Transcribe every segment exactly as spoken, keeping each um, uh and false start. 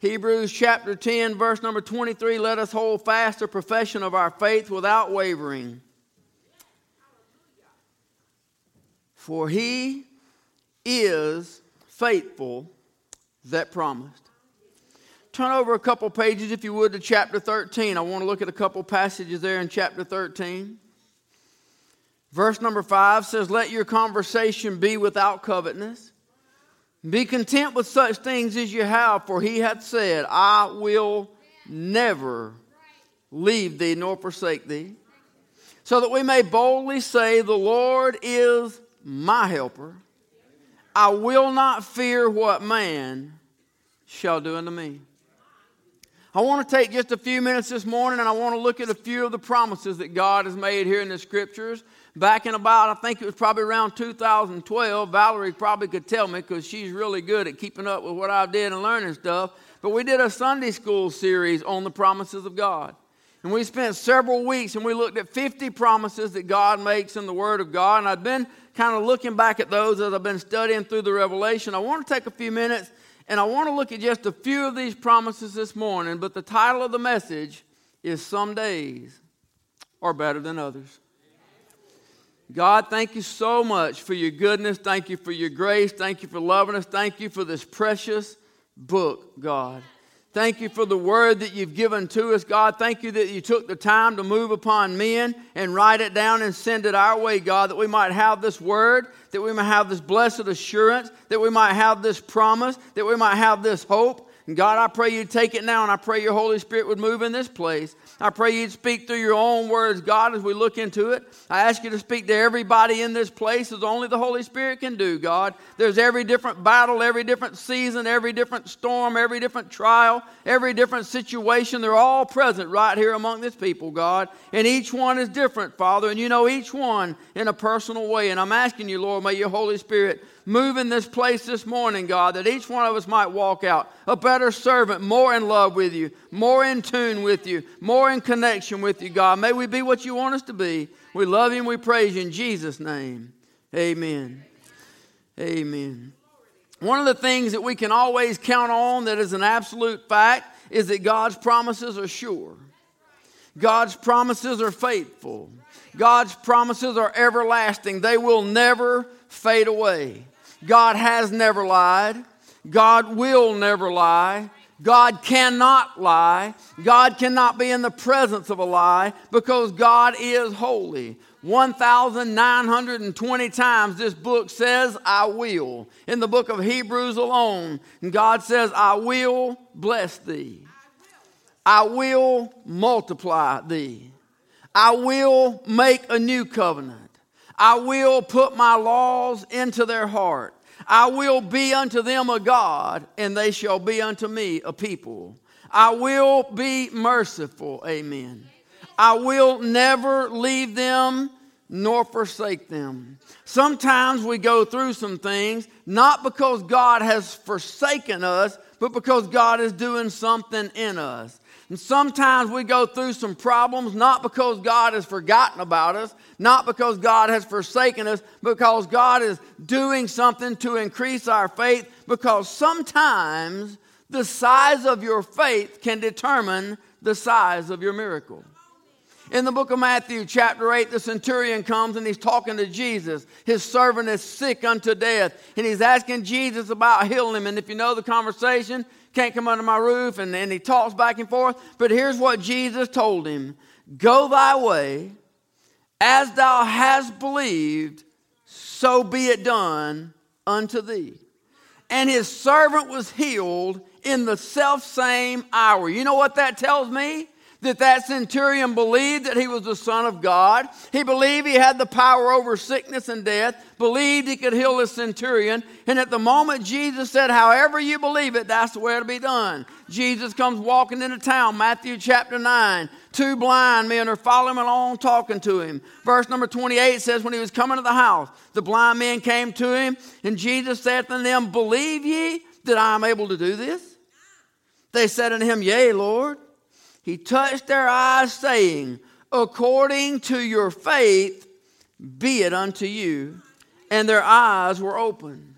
Hebrews chapter ten, verse number twenty-three, let us hold fast the profession of our faith without wavering. For he is faithful that promised. Turn over a couple pages, if you would, to chapter thirteen. I want to look at a couple passages there in chapter thirteen. Verse number five says, let your conversation be without covetousness. Be content with such things as you have, for he hath said, I will never leave thee nor forsake thee. So that we may boldly say, the Lord is my helper. I will not fear what man shall do unto me. I want to take just a few minutes this morning, and I want to look at a few of the promises that God has made here in the Scriptures. Back in about, I think it was probably around two thousand twelve, Valerie probably could tell me because she's really good at keeping up with what I did and learning stuff. But we did a Sunday school series on the promises of God. And we spent several weeks, and we looked at fifty promises that God makes in the Word of God. And I've been kind of looking back at those as I've been studying through the Revelation. I want to take a few minutes, and I want to look at just a few of these promises this morning, but the title of the message is Some Days Are Better Than Others. God, thank you so much for your goodness. Thank you for your grace. Thank you for loving us. Thank you for this precious book, God. Thank you for the word that you've given to us, God. Thank you that you took the time to move upon men and write it down and send it our way, God, that we might have this word, that we might have this blessed assurance, that we might have this promise, that we might have this hope. And God, I pray you take it now, and I pray your Holy Spirit would move in this place. I pray you'd speak through your own words, God, as we look into it. I ask you to speak to everybody in this place as only the Holy Spirit can do, God. There's every different battle, every different season, every different storm, every different trial, every different situation. They're all present right here among this people, God. And each one is different, Father, and you know each one in a personal way. And I'm asking you, Lord, may your Holy Spirit move in this place this morning, God, that each one of us might walk out a better servant, more in love with you, more in tune with you, more in connection with you, God. May we be what you want us to be. We love you and we praise you in Jesus' name. Amen. Amen. One of the things that we can always count on that is an absolute fact is that God's promises are sure. God's promises are faithful. God's promises are everlasting. They will never fade away. God has never lied. God will never lie. God cannot lie. God cannot be in the presence of a lie because God is holy. one thousand nine hundred twenty times this book says, I will. In the book of Hebrews alone, God says, I will bless thee. I will multiply thee. I will make a new covenant. I will put my laws into their heart. I will be unto them a God, and they shall be unto me a people. I will be merciful. Amen. I will never leave them nor forsake them. Sometimes we go through some things, not because God has forsaken us, but because God is doing something in us. And sometimes we go through some problems, not because God has forgotten about us, not because God has forsaken us, because God is doing something to increase our faith, because sometimes the size of your faith can determine the size of your miracle. In the book of Matthew, chapter eight, the centurion comes and he's talking to Jesus. His servant is sick unto death, and he's asking Jesus about healing him. And if you know the conversation, can't come under my roof, and, and he talks back and forth. But here's what Jesus told him. Go thy way, as thou hast believed, so be it done unto thee. And his servant was healed in the selfsame hour. You know what that tells me? That that centurion believed that he was the Son of God. He believed he had the power over sickness and death, believed he could heal the centurion. And at the moment Jesus said, however you believe it, that's the way it'll be done. Jesus comes walking into town, Matthew chapter nine. Two blind men are following along, talking to him. Verse number twenty-eight says, when he was coming to the house, the blind men came to him, and Jesus said to them, believe ye that I am able to do this? They said unto him, yea, Lord. He touched their eyes, saying, according to your faith, be it unto you. And their eyes were opened.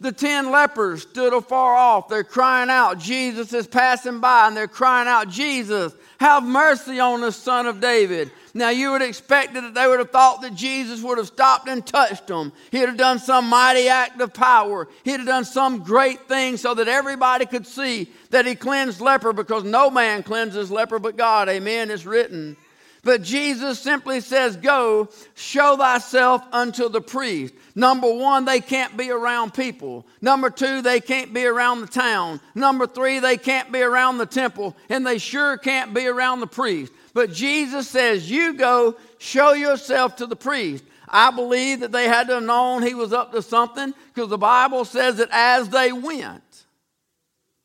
the ten lepers stood afar off. They're crying out. Jesus is passing by, and they're crying out, Jesus, have mercy on the Son of David. Now, you would expect that they would have thought that Jesus would have stopped and touched them. He would have done some mighty act of power. He would have done some great thing so that everybody could see that he cleansed leper, because no man cleanses leper but God. Amen. It's written. But Jesus simply says, go, show thyself unto the priest. Number one, they can't be around people. Number two, they can't be around the town. Number three, they can't be around the temple. And they sure can't be around the priest. But Jesus says, you go, show yourself to the priest. I believe that they had to have known he was up to something, because the Bible says that as they went,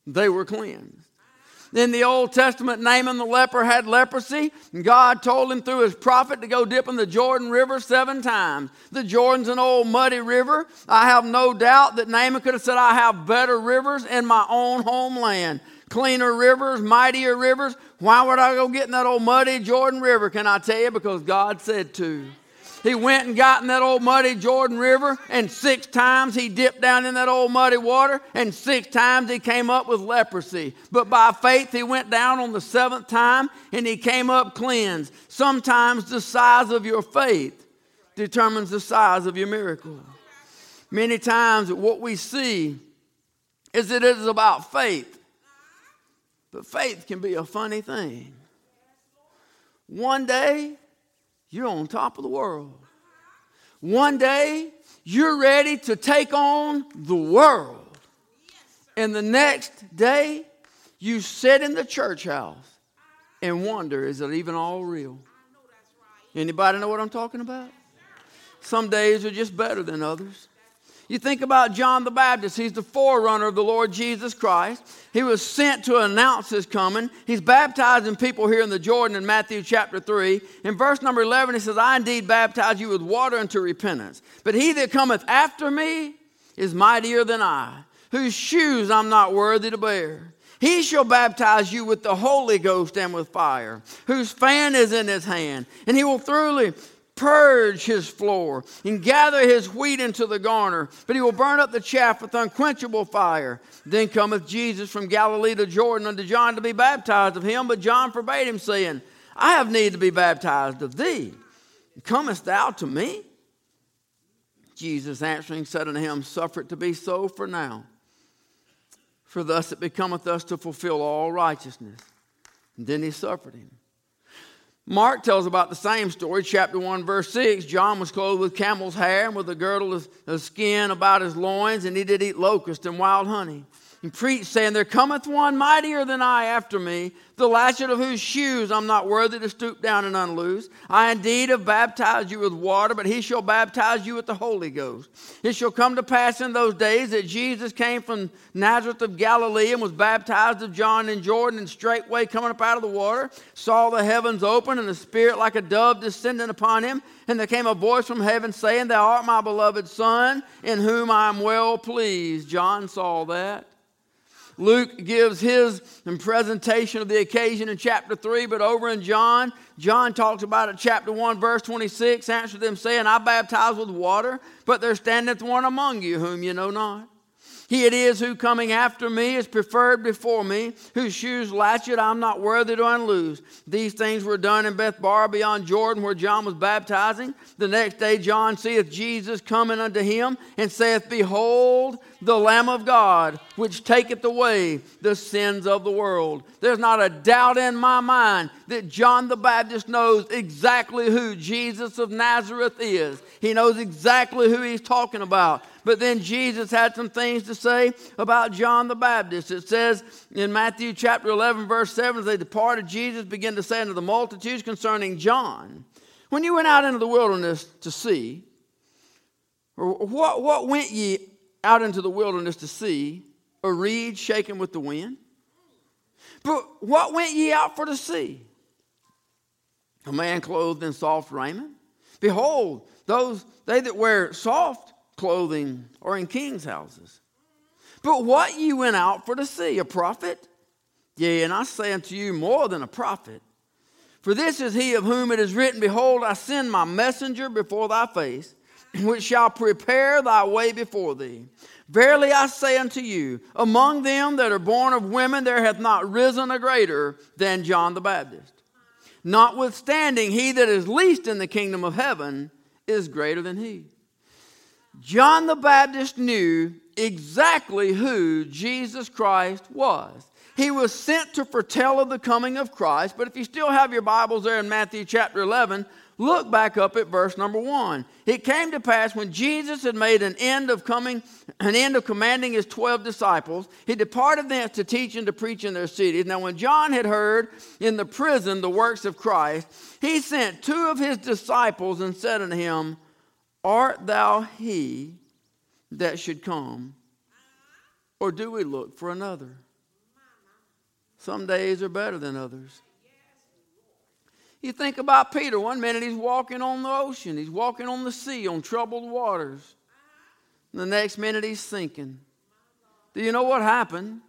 they were cleansed. In the Old Testament, Naaman the leper had leprosy, and God told him through his prophet to go dip in the Jordan River seven times. The Jordan's an old muddy river. I have no doubt that Naaman could have said, I have better rivers in my own homeland. Cleaner rivers, mightier rivers. Why would I go get in that old muddy Jordan River? Can I tell you? Because God said to. He went and got in that old muddy Jordan River, and six times he dipped down in that old muddy water, and six times he came up with leprosy. But by faith, he went down on the seventh time, and he came up cleansed. Sometimes the size of your faith determines the size of your miracle. Many times what we see is that it is about faith, but faith can be a funny thing. One day, you're on top of the world. One day, you're ready to take on the world. And the next day, you sit in the church house and wonder, is it even all real? Anybody know what I'm talking about? Some days are just better than others. You think about John the Baptist. He's the forerunner of the Lord Jesus Christ. He was sent to announce his coming. He's baptizing people here in the Jordan in Matthew chapter three. In verse number eleven, he says, I indeed baptize you with water unto repentance. But he that cometh after me is mightier than I, whose shoes I'm not worthy to bear. He shall baptize you with the Holy Ghost and with fire, whose fan is in his hand. And he will thoroughly purge his floor and gather his wheat into the garner, but he will burn up the chaff with unquenchable fire. Then cometh Jesus from Galilee to Jordan unto John to be baptized of him. But John forbade him, saying, I have need to be baptized of thee. Comest thou to me? Jesus answering said unto him, suffer it to be so for now. For thus it becometh us to fulfill all righteousness. And then he suffered him. Mark tells about the same story, chapter one, verse six. John was clothed with camel's hair and with a girdle of, of skin about his loins, and he did eat locusts and wild honey. He preached, saying, there cometh one mightier than I after me, the latchet of whose shoes I'm not worthy to stoop down and unloose. I indeed have baptized you with water, but he shall baptize you with the Holy Ghost. It shall come to pass in those days that Jesus came from Nazareth of Galilee and was baptized of John in Jordan, and straightway coming up out of the water, saw the heavens open and the Spirit like a dove descending upon him. And there came a voice from heaven saying, thou art my beloved Son, in whom I am well pleased. John saw that. Luke gives his presentation of the occasion in chapter three, but over in John, John talks about it, chapter one, verse twenty-six, answered them, saying, I baptize with water, but there standeth one among you whom you know not. He it is who coming after me is preferred before me, whose shoes latchet I'm not worthy to unloose. These things were done in Bethbar beyond Jordan, where John was baptizing. The next day John seeth Jesus coming unto him, and saith, behold, the Lamb of God, which taketh away the sins of the world. There's not a doubt in my mind that John the Baptist knows exactly who Jesus of Nazareth is. He knows exactly who he's talking about. But then Jesus had some things to say about John the Baptist. It says in Matthew chapter eleven, verse seven, as they departed, Jesus began to say unto the multitudes concerning John, when you went out into the wilderness to see, or what, what went ye out into the wilderness to see? A reed shaken with the wind? But what went ye out for to see? A man clothed in soft raiment? Behold, those they that wear soft clothing or in king's houses. But what ye went out for to see? A prophet? Yea, and I say unto you, more than a prophet. For this is he of whom it is written, behold, I send my messenger before thy face, which shall prepare thy way before thee. Verily I say unto you, among them that are born of women there hath not risen a greater than John the Baptist. Notwithstanding, he that is least in the kingdom of heaven is greater than he. John the Baptist knew exactly who Jesus Christ was. He was sent to foretell of the coming of Christ. But if you still have your Bibles there in Matthew chapter eleven, look back up at verse number one. It came to pass when Jesus had made an end of coming, an end of commanding his twelve disciples, he departed thence to teach and to preach in their cities. Now when John had heard in the prison the works of Christ, he sent two of his disciples and said unto him, Art thou he that should come, or do we look for another? Some days are better than others. You think about Peter. One minute he's walking on the ocean. He's walking on the sea, on troubled waters. And the next minute he's sinking. Do you know what happened?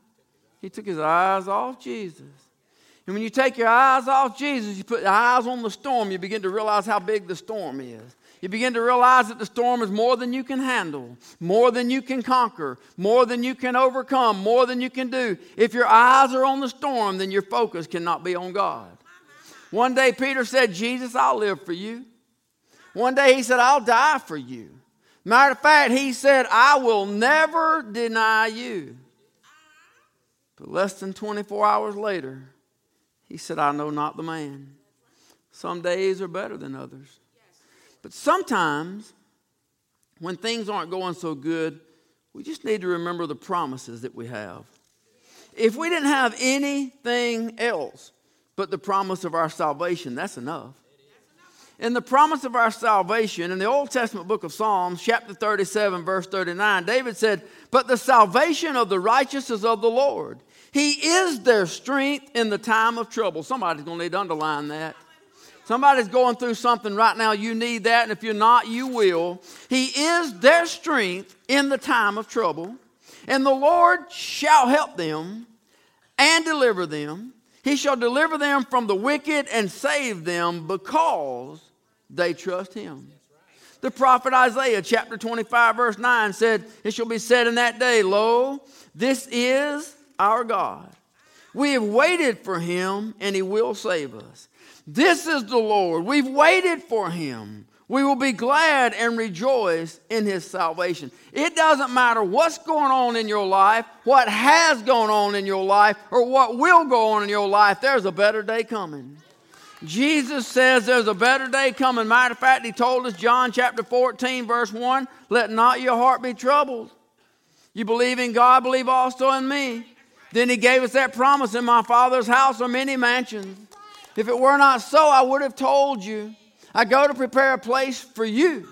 He took his eyes off Jesus. And when you take your eyes off Jesus, you put your eyes on the storm, you begin to realize how big the storm is. You begin to realize that the storm is more than you can handle, more than you can conquer, more than you can overcome, more than you can do. If your eyes are on the storm, then your focus cannot be on God. One day Peter said, Jesus, I'll live for you. One day he said, I'll die for you. Matter of fact, he said, I will never deny you. But less than twenty-four hours later, he said, I know not the man. Some days are better than others. But sometimes, when things aren't going so good, we just need to remember the promises that we have. If we didn't have anything else but the promise of our salvation, that's enough. In the promise of our salvation, in the Old Testament book of Psalms, chapter thirty-seven, verse thirty-nine, David said, But the salvation of the righteous is of the Lord. He is their strength in the time of trouble. Somebody's going to need to underline that. Somebody's going through something right now. You need that, and if you're not, you will. He is their strength in the time of trouble, and the Lord shall help them and deliver them. He shall deliver them from the wicked and save them because they trust him. The prophet Isaiah, chapter twenty-five, verse nine said, It shall be said in that day, Lo, this is our God. We have waited for him, and he will save us. This is the Lord. We've waited for him. We will be glad and rejoice in his salvation. It doesn't matter what's going on in your life, what has gone on in your life, or what will go on in your life. There's a better day coming. Jesus says there's a better day coming. Matter of fact, he told us, John chapter fourteen, verse one, Let not your heart be troubled. You believe in God, believe also in me. Then he gave us that promise, in my Father's house are many mansions. If it were not so, I would have told you. I go to prepare a place for you.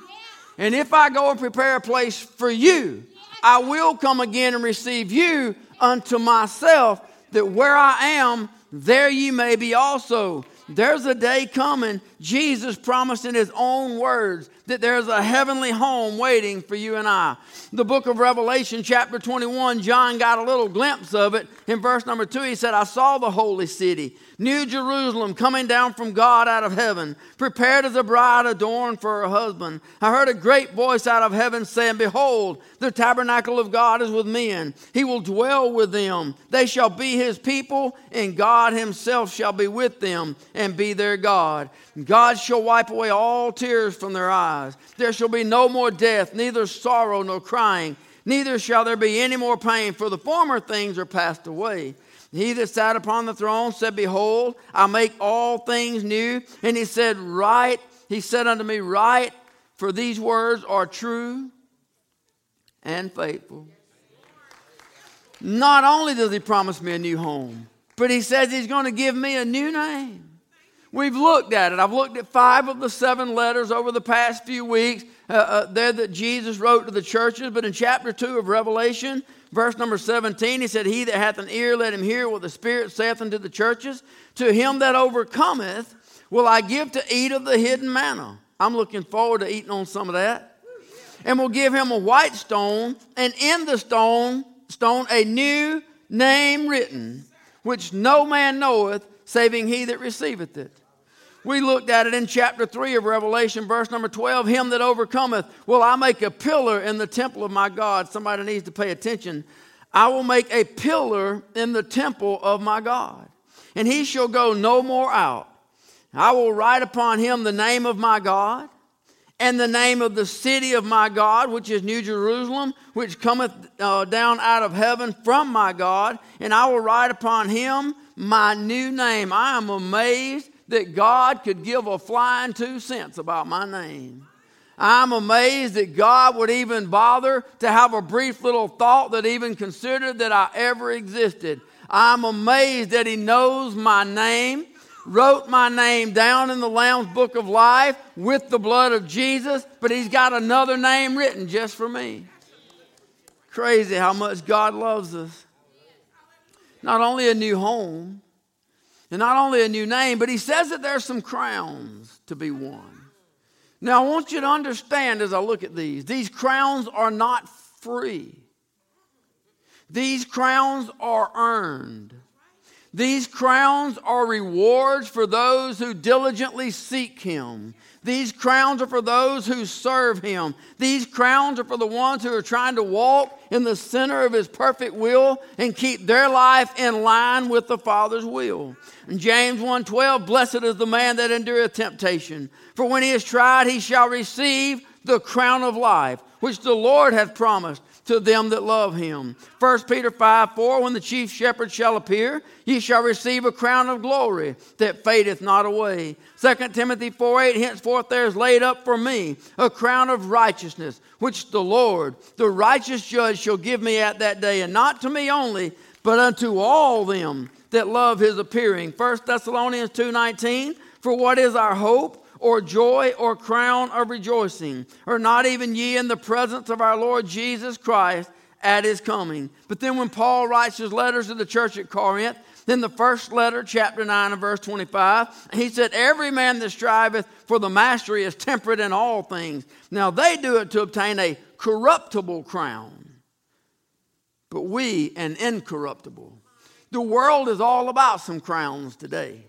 And if I go and prepare a place for you, I will come again and receive you unto myself, that where I am, there ye may be also. There's a day coming. Jesus promised in his own words that there's a heavenly home waiting for you and I. The book of Revelation, chapter twenty-one, John got a little glimpse of it. In verse number two, he said, I saw the holy city, New Jerusalem, coming down from God out of heaven, prepared as a bride adorned for her husband. I heard a great voice out of heaven saying, Behold, the tabernacle of God is with men. He will dwell with them. They shall be his people, and God himself shall be with them and be their God. God shall wipe away all tears from their eyes. There shall be no more death, neither sorrow nor crying. Neither shall there be any more pain, for the former things are passed away. He that sat upon the throne said, Behold, I make all things new. And he said, Write, he said unto me, Write, for these words are true and faithful. Not only does he promise me a new home, but he says he's going to give me a new name. We've looked at it. I've looked at five of the seven letters over the past few weeks uh, uh, there that Jesus wrote to the churches. But in chapter two of Revelation, verse number seventeen, he said, He that hath an ear, let him hear what the Spirit saith unto the churches. To him that overcometh will I give to eat of the hidden manna. I'm looking forward to eating on some of that. And will give him a white stone, and in the stone, stone a new name written, which no man knoweth, saving he that receiveth it. We looked at it in chapter three of Revelation, verse number twelve. Him that overcometh will I make a pillar in the temple of my God. Somebody needs to pay attention. I will make a pillar in the temple of my God, and he shall go no more out. I will write upon him the name of my God and the name of the city of my God, which is New Jerusalem, which cometh uh, down out of heaven from my God, and I will write upon him my new name. I am amazed that God could give a flying two cents about my name. I'm amazed that God would even bother to have a brief little thought that even considered that I ever existed. I'm amazed that he knows my name, wrote my name down in the Lamb's Book of Life with the blood of Jesus, but he's got another name written just for me. Crazy how much God loves us. Not only a new home, and not only a new name, but he says that there's some crowns to be won. Now, I want you to understand as I look at these, these crowns are not free. These crowns are earned. These crowns are rewards for those who diligently seek him. These crowns are for those who serve him. These crowns are for the ones who are trying to walk in the center of his perfect will and keep their life in line with the Father's will. In James one twelve, blessed is the man that endureth temptation. For when he is tried, he shall receive the crown of life, which the Lord hath promised to them that love him. First Peter five four, when the chief shepherd shall appear, ye shall receive a crown of glory that fadeth not away. Second Timothy four eight, henceforth there is laid up for me a crown of righteousness, which the Lord, the righteous judge, shall give me at that day, and not to me only, but unto all them that love his appearing. First Thessalonians two nineteen, for what is our hope, or joy, or crown of rejoicing? Or not even ye in the presence of our Lord Jesus Christ at his coming? But then when Paul writes his letters to the church at Corinth, then the first letter, chapter nine and verse twenty-five, he said, every man that striveth for the mastery is temperate in all things. Now they do it to obtain a corruptible crown, but we an incorruptible. The world is all about some crowns today.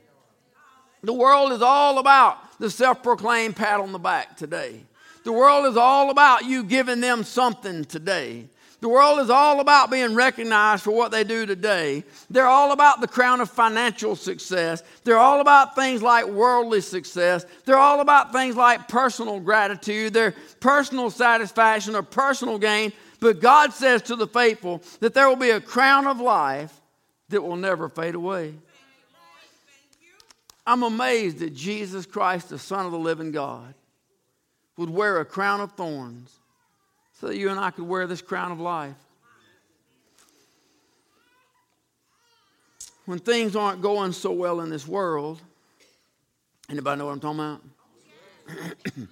The world is all about the self-proclaimed pat on the back today. The world is all about you giving them something today. The world is all about being recognized for what they do today. They're all about the crown of financial success. They're all about things like worldly success. They're all about things like personal gratitude, their personal satisfaction or personal gain. But God says to the faithful that there will be a crown of life that will never fade away. I'm amazed that Jesus Christ, the Son of the living God, would wear a crown of thorns so that you and I could wear this crown of life. When things aren't going so well in this world, anybody know what I'm talking about?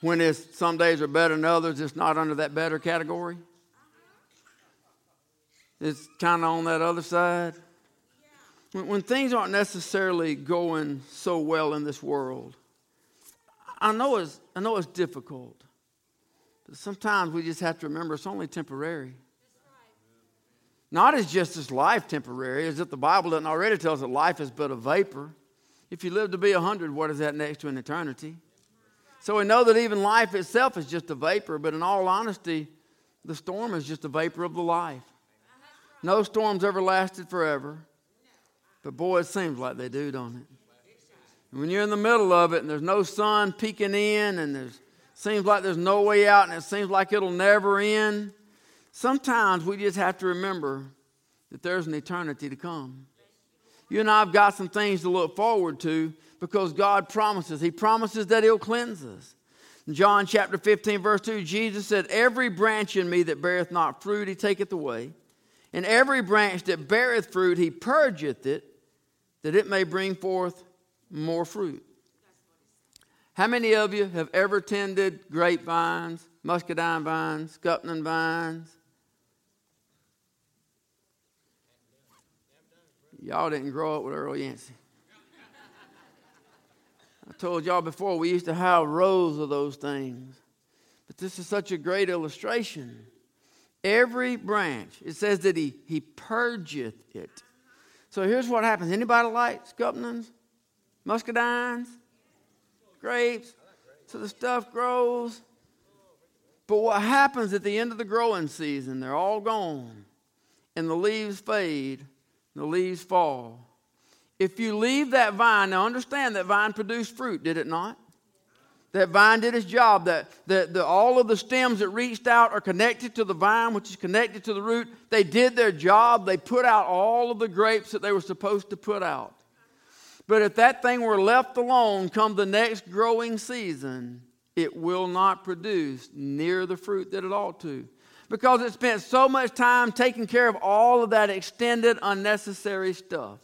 When it's, some days are better than others, it's not under that better category. It's kind of on that other side. When things aren't necessarily going so well in this world, I know it's, I know it's difficult. But sometimes we just have to remember it's only temporary. Not as just as life temporary, as if the Bible doesn't already tell us that life is but a vapor. If you live to be a hundred, what is that next to an eternity? So we know that even life itself is just a vapor, but in all honesty, the storm is just a vapor of the life. No storm's ever lasted forever. But boy, it seems like they do, don't it? And when you're in the middle of it and there's no sun peeking in and there's seems like there's no way out and it seems like it'll never end, sometimes we just have to remember that there's an eternity to come. You and I have got some things to look forward to because God promises. He promises that he'll cleanse us. In John chapter fifteen, verse two, Jesus said, every branch in me that beareth not fruit, he taketh away. And every branch that beareth fruit, he purgeth it, that it may bring forth more fruit. How many of you have ever tended grapevines, muscadine vines, scuppernong vines? Y'all didn't grow up with Earl Yancey. I told y'all before, we used to have rows of those things. But this is such a great illustration. Every branch, it says that he, he purgeth it. So here's what happens. Anybody like scuppernongs? muscadines, grapes. So the stuff grows. But what happens at the end of the growing season, they're all gone. And the leaves fade. And the leaves fall. If you leave that vine, now understand that vine produced fruit, did it not? That vine did its job. That, that the, all of the stems that reached out are connected to the vine, which is connected to the root. They did their job. They put out all of the grapes that they were supposed to put out. But if that thing were left alone come the next growing season, it will not produce near the fruit that it ought to. Because it spent so much time taking care of all of that extended, unnecessary stuff.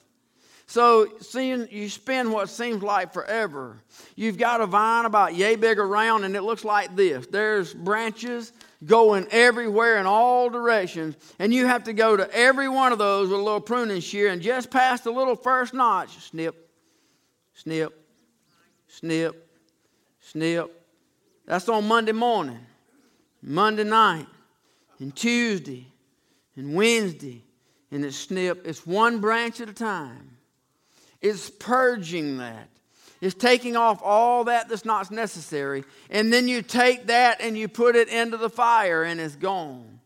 So seeing you spend what seems like forever. You've got a vine about yay big around, and it looks like this. There's branches going everywhere in all directions, and you have to go to every one of those with a little pruning shear, and just past the little first notch, snip, snip, snip, snip. That's on Monday morning, Monday night, and Tuesday, and Wednesday, and it's snip. It's one branch at a time. It's purging that. It's taking off all that that's not necessary. And then you take that and you put it into the fire and it's gone.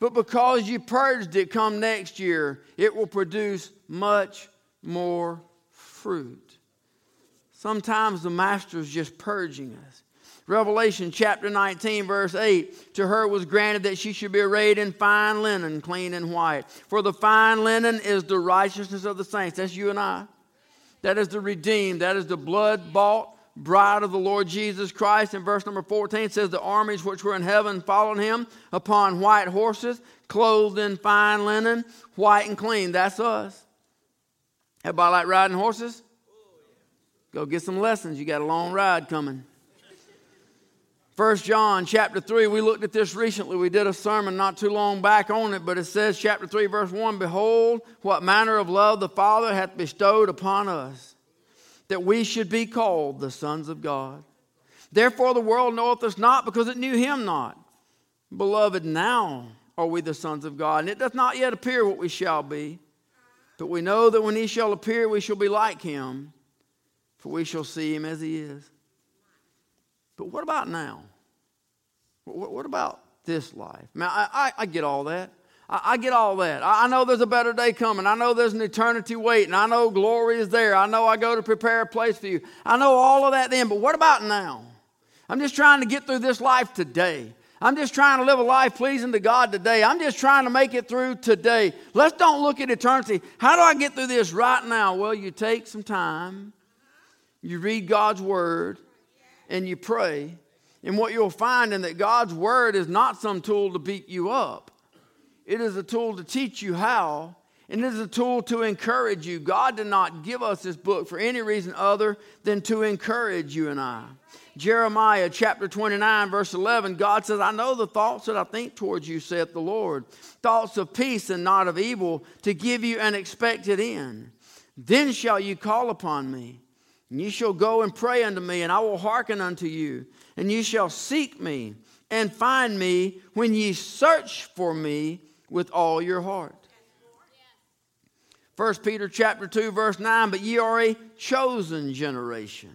But because you purged it come next year, it will produce much more fruit. Sometimes the master's just purging us. Revelation chapter nineteen, verse eight, to her was granted that she should be arrayed in fine linen, clean and white. For the fine linen is the righteousness of the saints. That's you and I. That is the redeemed. That is the blood-bought bride of the Lord Jesus Christ. And verse number fourteen says, the armies which were in heaven followed him upon white horses, clothed in fine linen, white and clean. That's us. Everybody like riding horses? Go get some lessons. You got a long ride coming. First John chapter three, we looked at this recently. We did a sermon not too long back on it, but it says, chapter three, verse one, behold, what manner of love the Father hath bestowed upon us, that we should be called the sons of God. Therefore the world knoweth us not, because it knew him not. Beloved, now are we the sons of God, and it doth not yet appear what we shall be. But we know that when he shall appear, we shall be like him, for we shall see him as he is. But what about now? What about this life? Now, I, I, I get all that. I, I get all that. I, I know there's a better day coming. I know there's an eternity waiting. I know glory is there. I know I go to prepare a place for you. I know all of that then, but what about now? I'm just trying to get through this life today. I'm just trying to live a life pleasing to God today. I'm just trying to make it through today. Let's don't look at eternity. How do I get through this right now? Well, you take some time. You read God's word. And you pray, and what you'll find in that God's word is not some tool to beat you up. It is a tool to teach you how, and it is a tool to encourage you. God did not give us this book for any reason other than to encourage you and I. Jeremiah chapter twenty-nine, verse eleven, God says, I know the thoughts that I think towards you, saith the Lord, thoughts of peace and not of evil, to give you an expected end. Then shall you call upon me. And you shall go and pray unto me, and I will hearken unto you. And you shall seek me and find me when ye search for me with all your heart. First Peter chapter two, verse nine, but ye are a chosen generation,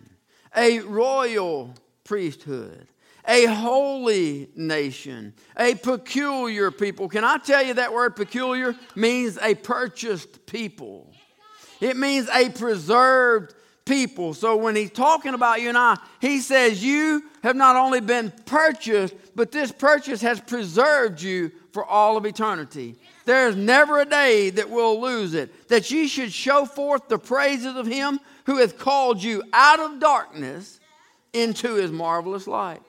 a royal priesthood, a holy nation, a peculiar people. Can I tell you that word peculiar means a purchased people? It means a preserved people. So when he's talking about you and I, he says you have not only been purchased, but this purchase has preserved you for all of eternity. There is never a day that we'll lose it. That you should show forth the praises of him who hath called you out of darkness into his marvelous light.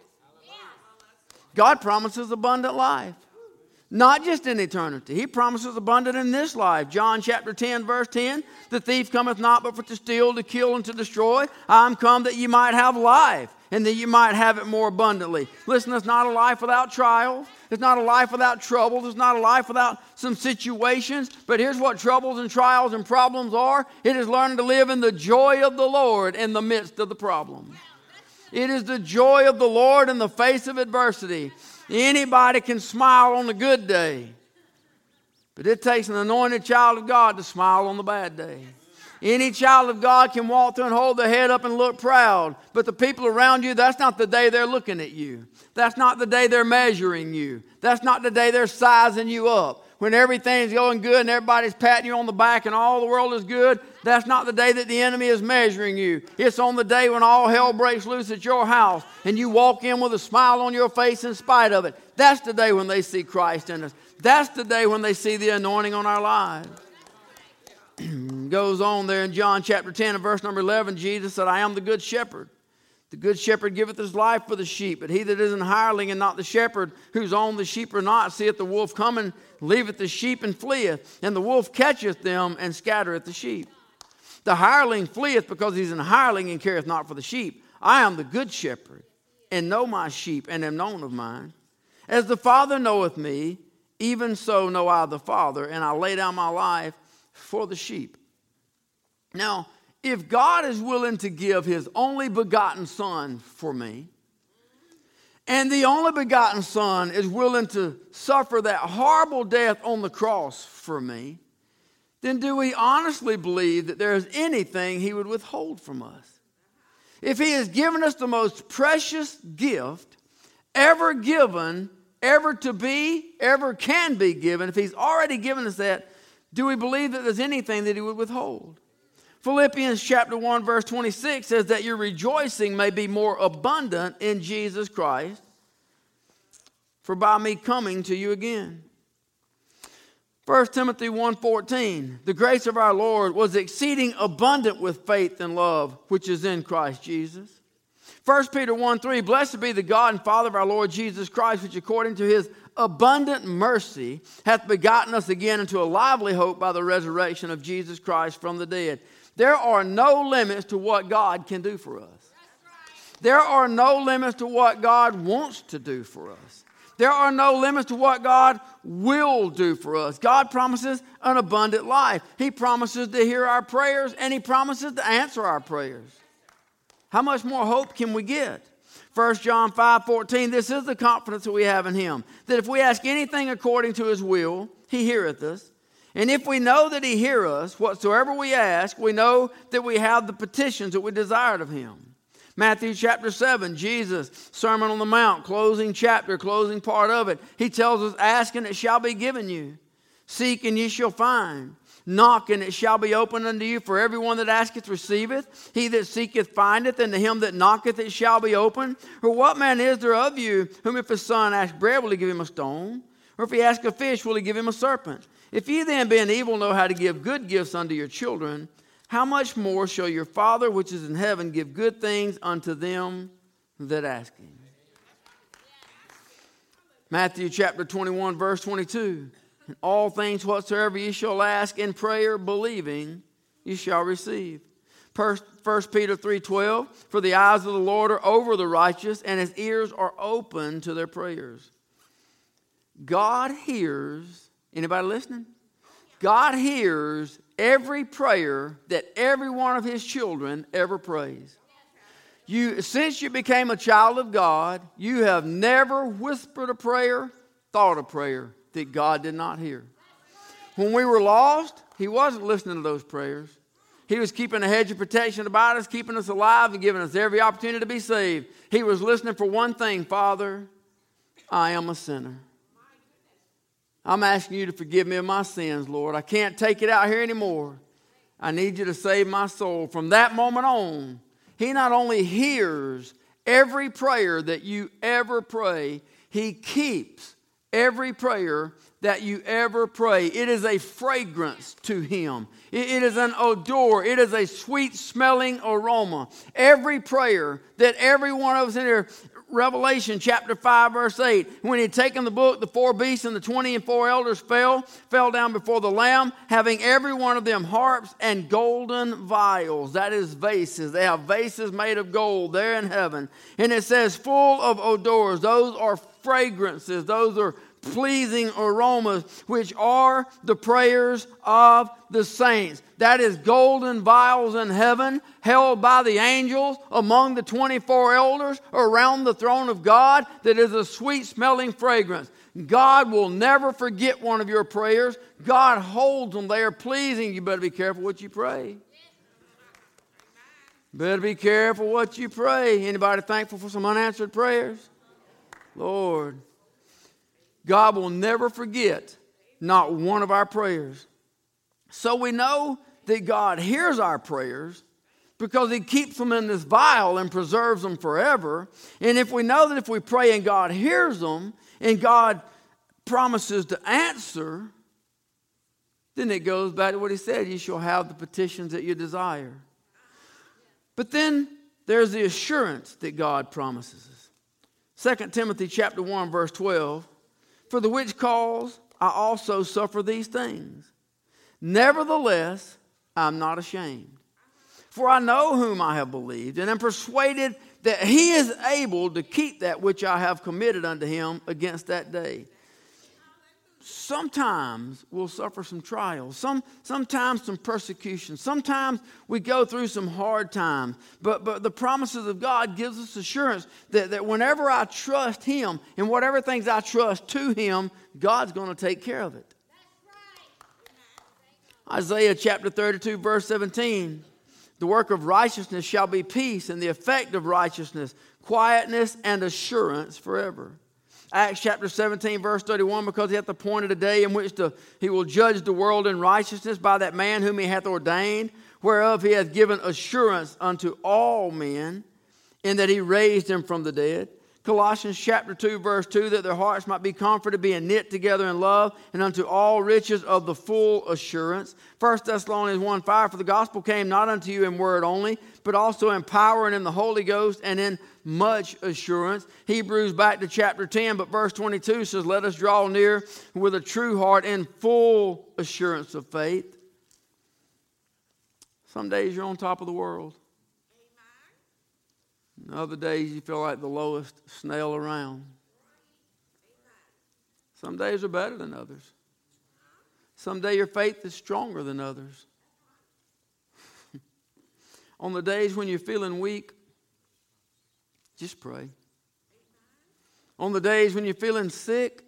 God promises abundant life. Not just in eternity. He promises abundant in this life. John chapter ten, verse ten, the thief cometh not but for to steal, to kill, and to destroy. I am come that ye might have life, and that you might have it more abundantly. Listen, it's not a life without trials. It's not a life without troubles. It's not a life without some situations. But here's what troubles and trials and problems are. It is learning to live in the joy of the Lord in the midst of the problem. It is the joy of the Lord in the face of adversity. Anybody can smile on the good day, but it takes an anointed child of God to smile on the bad day. Any child of God can walk through and hold their head up and look proud. But the people around you, that's not the day they're looking at you. That's not the day they're measuring you. That's not the day they're sizing you up. When everything's going good and everybody's patting you on the back and all the world is good, that's not the day that the enemy is measuring you. It's on the day when all hell breaks loose at your house and you walk in with a smile on your face in spite of it. That's the day when they see Christ in us. That's the day when they see the anointing on our lives. Goes on there in John chapter ten and verse number eleven, Jesus said, I am the good shepherd. The good shepherd giveth his life for the sheep, but he that is an hireling and not the shepherd, whose own the sheep are not, seeth the wolf coming, leaveth the sheep and fleeth, and the wolf catcheth them and scattereth the sheep. The hireling fleeth because he's an hireling and careth not for the sheep. I am the good shepherd, and know my sheep, and am known of mine. As the Father knoweth me, even so know I the Father, and I lay down my life for the sheep. Now, if God is willing to give his only begotten son for me, and the only begotten son is willing to suffer that horrible death on the cross for me, then do we honestly believe that there is anything he would withhold from us? If he has given us the most precious gift ever given, ever to be, ever can be given, if he's already given us that, do we believe that there's anything that he would withhold? Philippians chapter one verse twenty-six says that your rejoicing may be more abundant in Jesus Christ, for by me coming to you again. First Timothy one fourteen, the grace of our Lord was exceeding abundant with faith and love, which is in Christ Jesus. First Peter one three, blessed be the God and Father of our Lord Jesus Christ, which according to his abundant mercy hath begotten us again into a lively hope by the resurrection of Jesus Christ from the dead. There are no limits to what God can do for us. There are no limits to what God wants to do for us. There are no limits to what God will do for us. God promises an abundant life. He promises to hear our prayers, and he promises to answer our prayers. How much more hope can we get? First John five fourteen, this is the confidence that we have in him, that if we ask anything according to his will, he heareth us. And if we know that he heareth us, whatsoever we ask, we know that we have the petitions that we desired of him. Matthew chapter seven, Jesus, Sermon on the Mount, closing chapter, closing part of it. He tells us, ask and it shall be given you. Seek and ye shall find. Knock, and it shall be opened unto you. For everyone that asketh receiveth. He that seeketh findeth. And to him that knocketh it shall be opened. For what man is there of you, whom if his son ask bread, will he give him a stone? Or if he ask a fish, will he give him a serpent? If ye then, being evil, know how to give good gifts unto your children, how much more shall your Father which is in heaven give good things unto them that ask him? Matthew chapter twenty-one, verse twenty-two. And all things whatsoever ye shall ask in prayer, believing, ye shall receive. First Peter three twelve, for the eyes of the Lord are over the righteous, and his ears are open to their prayers. God hears, anybody listening? God hears every prayer that every one of his children ever prays. You, since you became a child of God, you have never whispered a prayer, thought a prayer that God did not hear. When we were lost, he wasn't listening to those prayers. He was keeping a hedge of protection about us, keeping us alive and giving us every opportunity to be saved. He was listening for one thing, Father, I am a sinner. I'm asking you to forgive me of my sins, Lord. I can't take it out here anymore. I need you to save my soul. From that moment on, he not only hears every prayer that you ever pray, he keeps every prayer that you ever pray. It is a fragrance to him. It, it is an odor. It is a sweet-smelling aroma. Every prayer that every one of us in here, Revelation chapter five, verse eight, when he had taken the book, the four beasts and the twenty and four elders fell, fell down before the Lamb, having every one of them harps and golden vials. That is vases. They have vases made of gold there in heaven. And it says, full of odors. Those are fragrances, those are pleasing aromas, which are the prayers of the saints. That is golden vials in heaven, held by the angels among the twenty-four elders around the throne of God. That is a sweet smelling fragrance. God will never forget one of your prayers. God holds them there pleasing. You better be careful what you pray. Better be careful what you pray. Anybody thankful for some unanswered prayers? Lord, God will never forget not one of our prayers. So we know that God hears our prayers because he keeps them in this vial and preserves them forever. And if we know that if we pray and God hears them and God promises to answer, then it goes back to what he said, you shall have the petitions that you desire. But then there's the assurance that God promises us. Second Timothy chapter one, verse twelve, for the which cause I also suffer these things. Nevertheless, I'm not ashamed. For I know whom I have believed, and am persuaded that he is able to keep that which I have committed unto him against that day. Sometimes we'll suffer some trials, some sometimes some persecution, sometimes we go through some hard times, but but the promises of God gives us assurance that, that whenever I trust him and whatever things I trust to him, God's going to take care of it. Right. Isaiah chapter thirty-two verse seventeen, the work of righteousness shall be peace, and the effect of righteousness, quietness and assurance forever. Acts chapter seventeen, verse thirty-one, because he hath appointed a day in which the, he will judge the world in righteousness by that man whom he hath ordained, whereof he hath given assurance unto all men, in that he raised him from the dead. Colossians chapter two, verse two, that their hearts might be comforted, being knit together in love, and unto all riches of the full assurance. First Thessalonians one, five, for the gospel came not unto you in word only, but also in power and in the Holy Ghost and in much assurance. Hebrews back to chapter ten, but verse twenty-two says, let us draw near with a true heart in full assurance of faith. Some days you're on top of the world. And other days you feel like the lowest snail around. Some days are better than others. Someday your faith is stronger than others. On the days when you're feeling weak, just pray. On the days when you're feeling sick,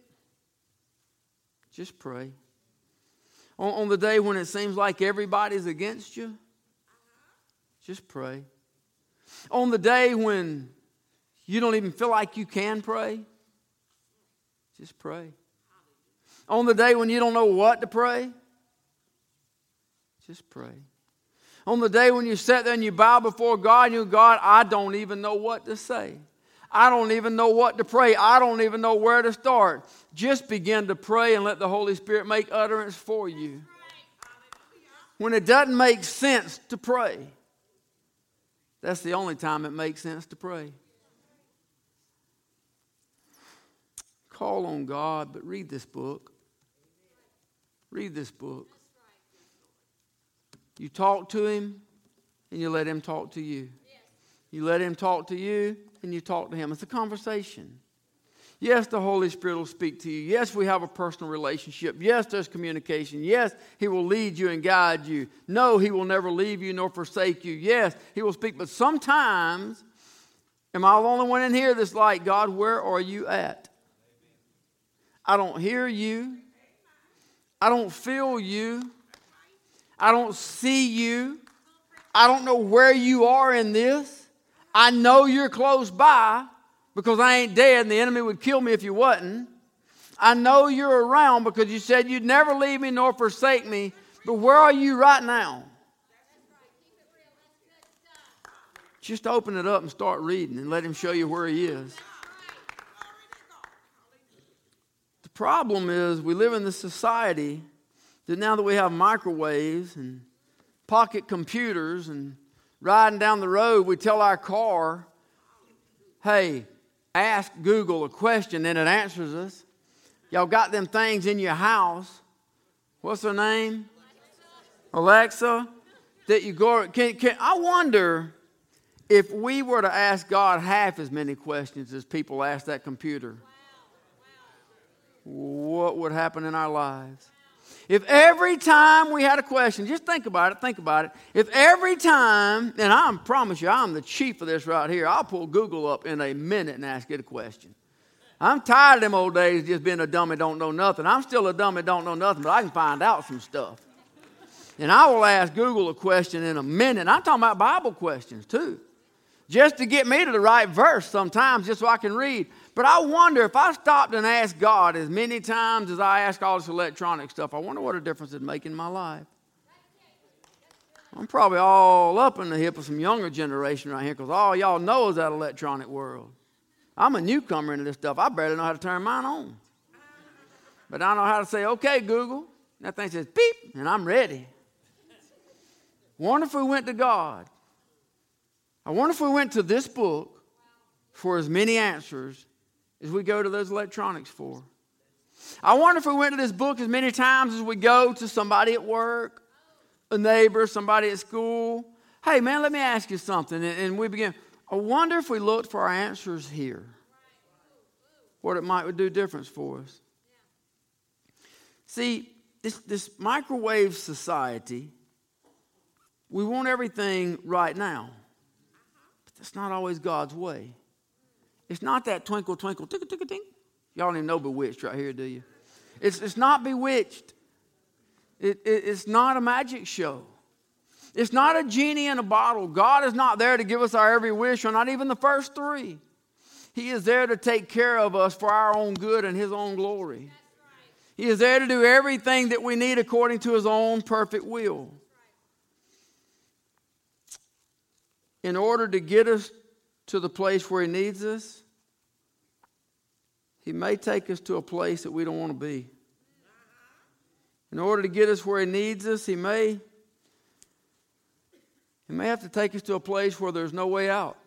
just pray. On, on the day when it seems like everybody's against you, just pray. On the day when you don't even feel like you can pray, just pray. On the day when you don't know what to pray, just pray. On the day when you sit there and you bow before God and you go, God, I don't even know what to say. I don't even know what to pray. I don't even know where to start. Just begin to pray and let the Holy Spirit make utterance for you. When it doesn't make sense to pray, that's the only time it makes sense to pray. Call on God, but read this book. Read this book. You talk to him, and you let him talk to you. You let him talk to you, and you talk to him. It's a conversation. Yes, the Holy Spirit will speak to you. Yes, we have a personal relationship. Yes, there's communication. Yes, he will lead you and guide you. No, he will never leave you nor forsake you. Yes, he will speak. But sometimes, am I the only one in here that's like, God, where are you at? I don't hear you. I don't feel you. I don't see you. I don't know where you are in this. I know you're close by, because I ain't dead and the enemy would kill me if you wasn't. I know you're around because you said you'd never leave me nor forsake me. But where are you right now? Just open it up and start reading and let him show you where he is. The problem is we live in this society that now that we have microwaves and pocket computers and riding down the road, we tell our car, hey, ask Google a question and it answers us. Y'all got them things in your house. What's her name? Alexa. That you go. Can, can, I wonder if we were to ask God half as many questions as people ask that computer, what would happen in our lives? If every time we had a question, just think about it, think about it. If every time, and I promise you, I'm the chief of this right here. I'll pull Google up in a minute and ask it a question. I'm tired of them old days just being a dummy, don't know nothing. I'm still a dummy, don't know nothing, but I can find out some stuff. And I will ask Google a question in a minute. And I'm talking about Bible questions too, just to get me to the right verse sometimes, just so I can read. But I wonder if I stopped and asked God as many times as I ask all this electronic stuff, I wonder what a difference it'd make in my life. I'm probably all up in the hip of some younger generation right here, because all y'all know is that electronic world. I'm a newcomer into this stuff. I barely know how to turn mine on. But I know how to say, okay, Google. And that thing says, beep, and I'm ready. Wonder if we went to God. I wonder if we went to this book for as many answers as we go to those electronics for. I wonder if we went to this book as many times as we go to somebody at work, a neighbor, somebody at school. Hey, man, let me ask you something. And, and we begin, I wonder if we looked for our answers here, what it might do difference for us. See, this, this microwave society, we want everything right now. But that's not always God's way. It's not that twinkle, twinkle, tickle, tickle, ting. Y'all don't even know Bewitched right here, do you? It's, it's not Bewitched. It, it, it's not a magic show. It's not a genie in a bottle. God is not there to give us our every wish, or not even the first three. He is there to take care of us for our own good and His own glory. Right. He is there to do everything that we need according to His own perfect will. In order to get us to the place where He needs us, He may take us to a place that we don't want to be. In order to get us where He needs us, He may, he may have to take us to a place where there's no way out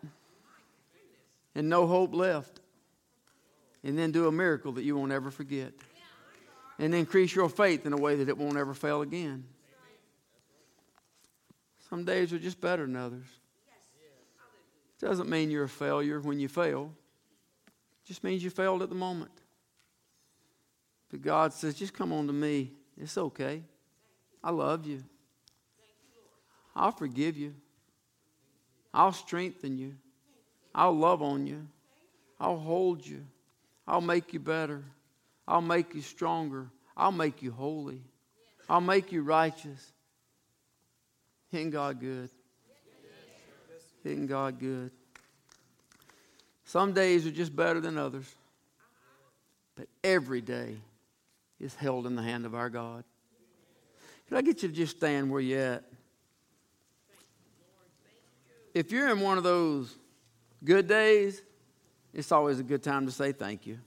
and no hope left, and then do a miracle that you won't ever forget, and increase your faith in a way that it won't ever fail again. Some days are just better than others. It doesn't mean you're a failure when you fail. It just means you failed at the moment. But God says, just come on to me. It's okay. I love you. I'll forgive you. I'll strengthen you. I'll love on you. I'll hold you. I'll make you better. I'll make you stronger. I'll make you holy. I'll make you righteous. Isn't God good? Isn't God good? Some days are just better than others. But every day is held in the hand of our God. Could I get you to just stand where you're at? If you're in one of those good days, it's always a good time to say thank you.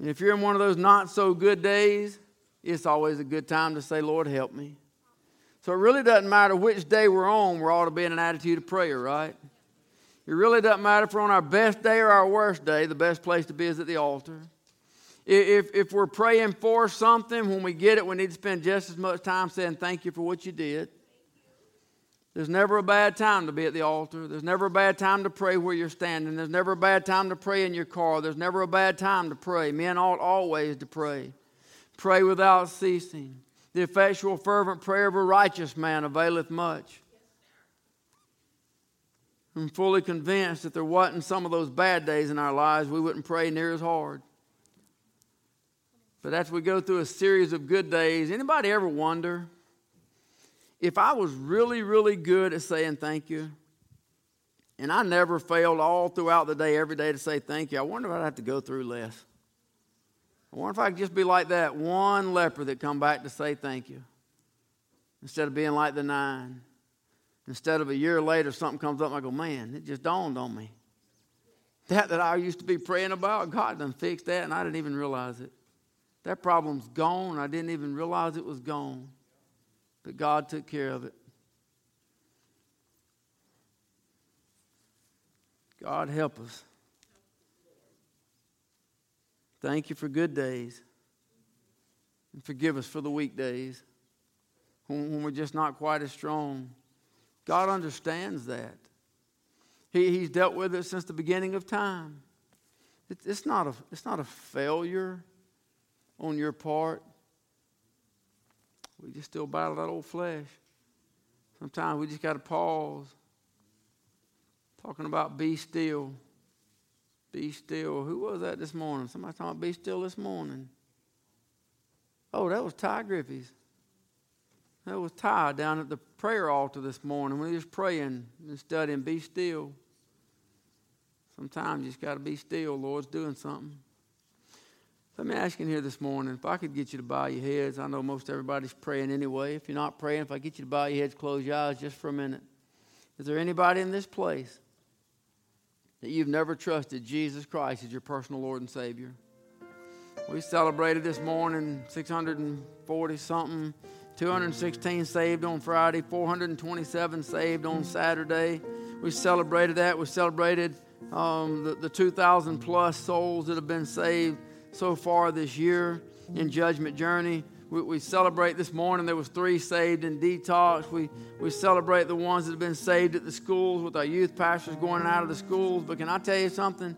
And if you're in one of those not so good days, it's always a good time to say, Lord, help me. So it really doesn't matter which day we're on, we're all to be in an attitude of prayer, right? It really doesn't matter if we're on our best day or our worst day. The best place to be is at the altar. If, if we're praying for something, when we get it, we need to spend just as much time saying thank you for what you did. There's never a bad time to be at the altar. There's never a bad time to pray where you're standing. There's never a bad time to pray in your car. There's never a bad time to pray. Men ought always to pray. Pray without ceasing. The effectual, fervent prayer of a righteous man availeth much. I'm fully convinced that there wasn't some of those bad days in our lives, we wouldn't pray near as hard. But as we go through a series of good days, anybody ever wonder, if I was really, really good at saying thank you, and I never failed all throughout the day, every day to say thank you, I wonder if I'd have to go through less. I wonder if I could just be like that one leper that come back to say thank you, instead of being like the nine. Instead of a year later, something comes up and I go, man, it just dawned on me. That that I used to be praying about, God done fixed that, and I didn't even realize it. That problem's gone. I didn't even realize it was gone. But God took care of it. God help us. Thank you for good days. And forgive us for the weak days, when, when we're just not quite as strong. God understands that. He, he's dealt with it since the beginning of time. It, it's, not a, it's not a failure on your part. We just still battle that old flesh. Sometimes we just got to pause. Talking about be still. Be still. Who was that this morning? Somebody talking about be still this morning. Oh, that was Ty Griffey's. That was Ty down at the prayer altar this morning when he was praying and studying, be still. Sometimes you just got to be still. Lord's doing something. Let me ask you here this morning, if I could get you to bow your heads. I know most everybody's praying anyway. If you're not praying, if I get you to bow your heads, close your eyes just for a minute. Is there anybody in this place that you've never trusted Jesus Christ as your personal Lord and Savior? We celebrated this morning six hundred forty something, two hundred sixteen saved on Friday, four hundred twenty-seven saved on Saturday. We celebrated that. We celebrated um, the, the two thousand plus souls that have been saved so far this year in Judgment Journey. We, we celebrate this morning. There was three saved in detox. We we celebrate the ones that have been saved at the schools with our youth pastors going out of the schools. But can I tell you something?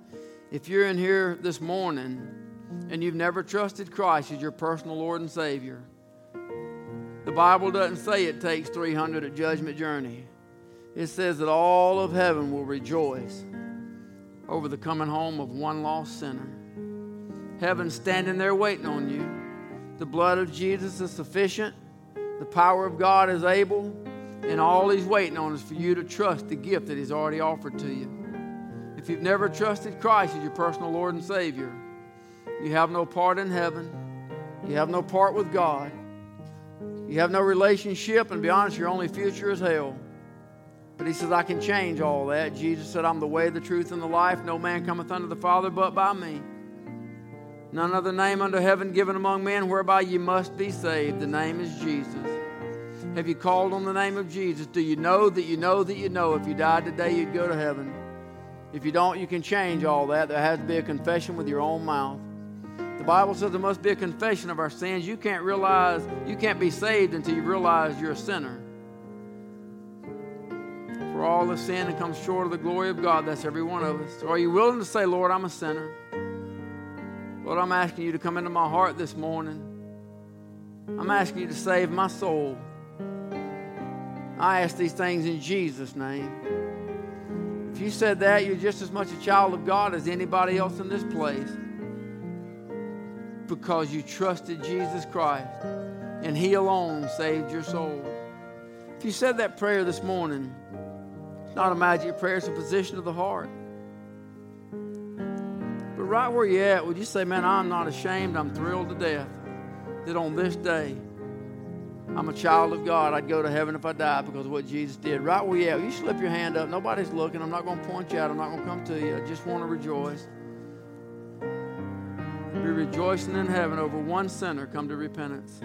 If you're in here this morning and you've never trusted Christ as your personal Lord and Savior, the Bible doesn't say it takes three hundred at Judgment Journey. It says that all of heaven will rejoice over the coming home of one lost sinner. Heaven's standing there waiting on you. The blood of Jesus is sufficient. The power of God is able. And all he's waiting on is for you to trust the gift that he's already offered to you. If you've never trusted Christ as your personal Lord and Savior, you have no part in heaven. You have no part with God. You have no relationship, and to be honest, your only future is hell. But he says, I can change all that. Jesus said, I'm the way, the truth, and the life. No man cometh unto the Father but by me. None other name under heaven given among men whereby you must be saved. The name is Jesus. Have you called on the name of Jesus? Do you know that you know that you know if you died today, you'd go to heaven? If you don't, you can change all that. There has to be a confession with your own mouth. The Bible says there must be a confession of our sins. You can't realize, you can't be saved until you realize you're a sinner. For all have sinned and come short of the glory of God. That's every one of us. So are you willing to say, Lord, I'm a sinner? Lord, I'm asking you to come into my heart this morning. I'm asking you to save my soul. I ask these things in Jesus' name. If you said that, you're just as much a child of God as anybody else in this place, because you trusted Jesus Christ and he alone saved your soul. If you said that prayer this morning, it's not a magic prayer, it's a position of the heart. But right where you're at, would you say, man, I'm not ashamed. I'm thrilled to death that on this day, I'm a child of God. I'd go to heaven if I died because of what Jesus did. Right where you're at, you slip your hand up. Nobody's looking. I'm not going to point you out. I'm not going to come to you. I just want to rejoice. Be rejoicing in heaven over one sinner come to repentance.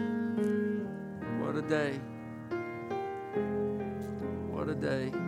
What a day. What a day.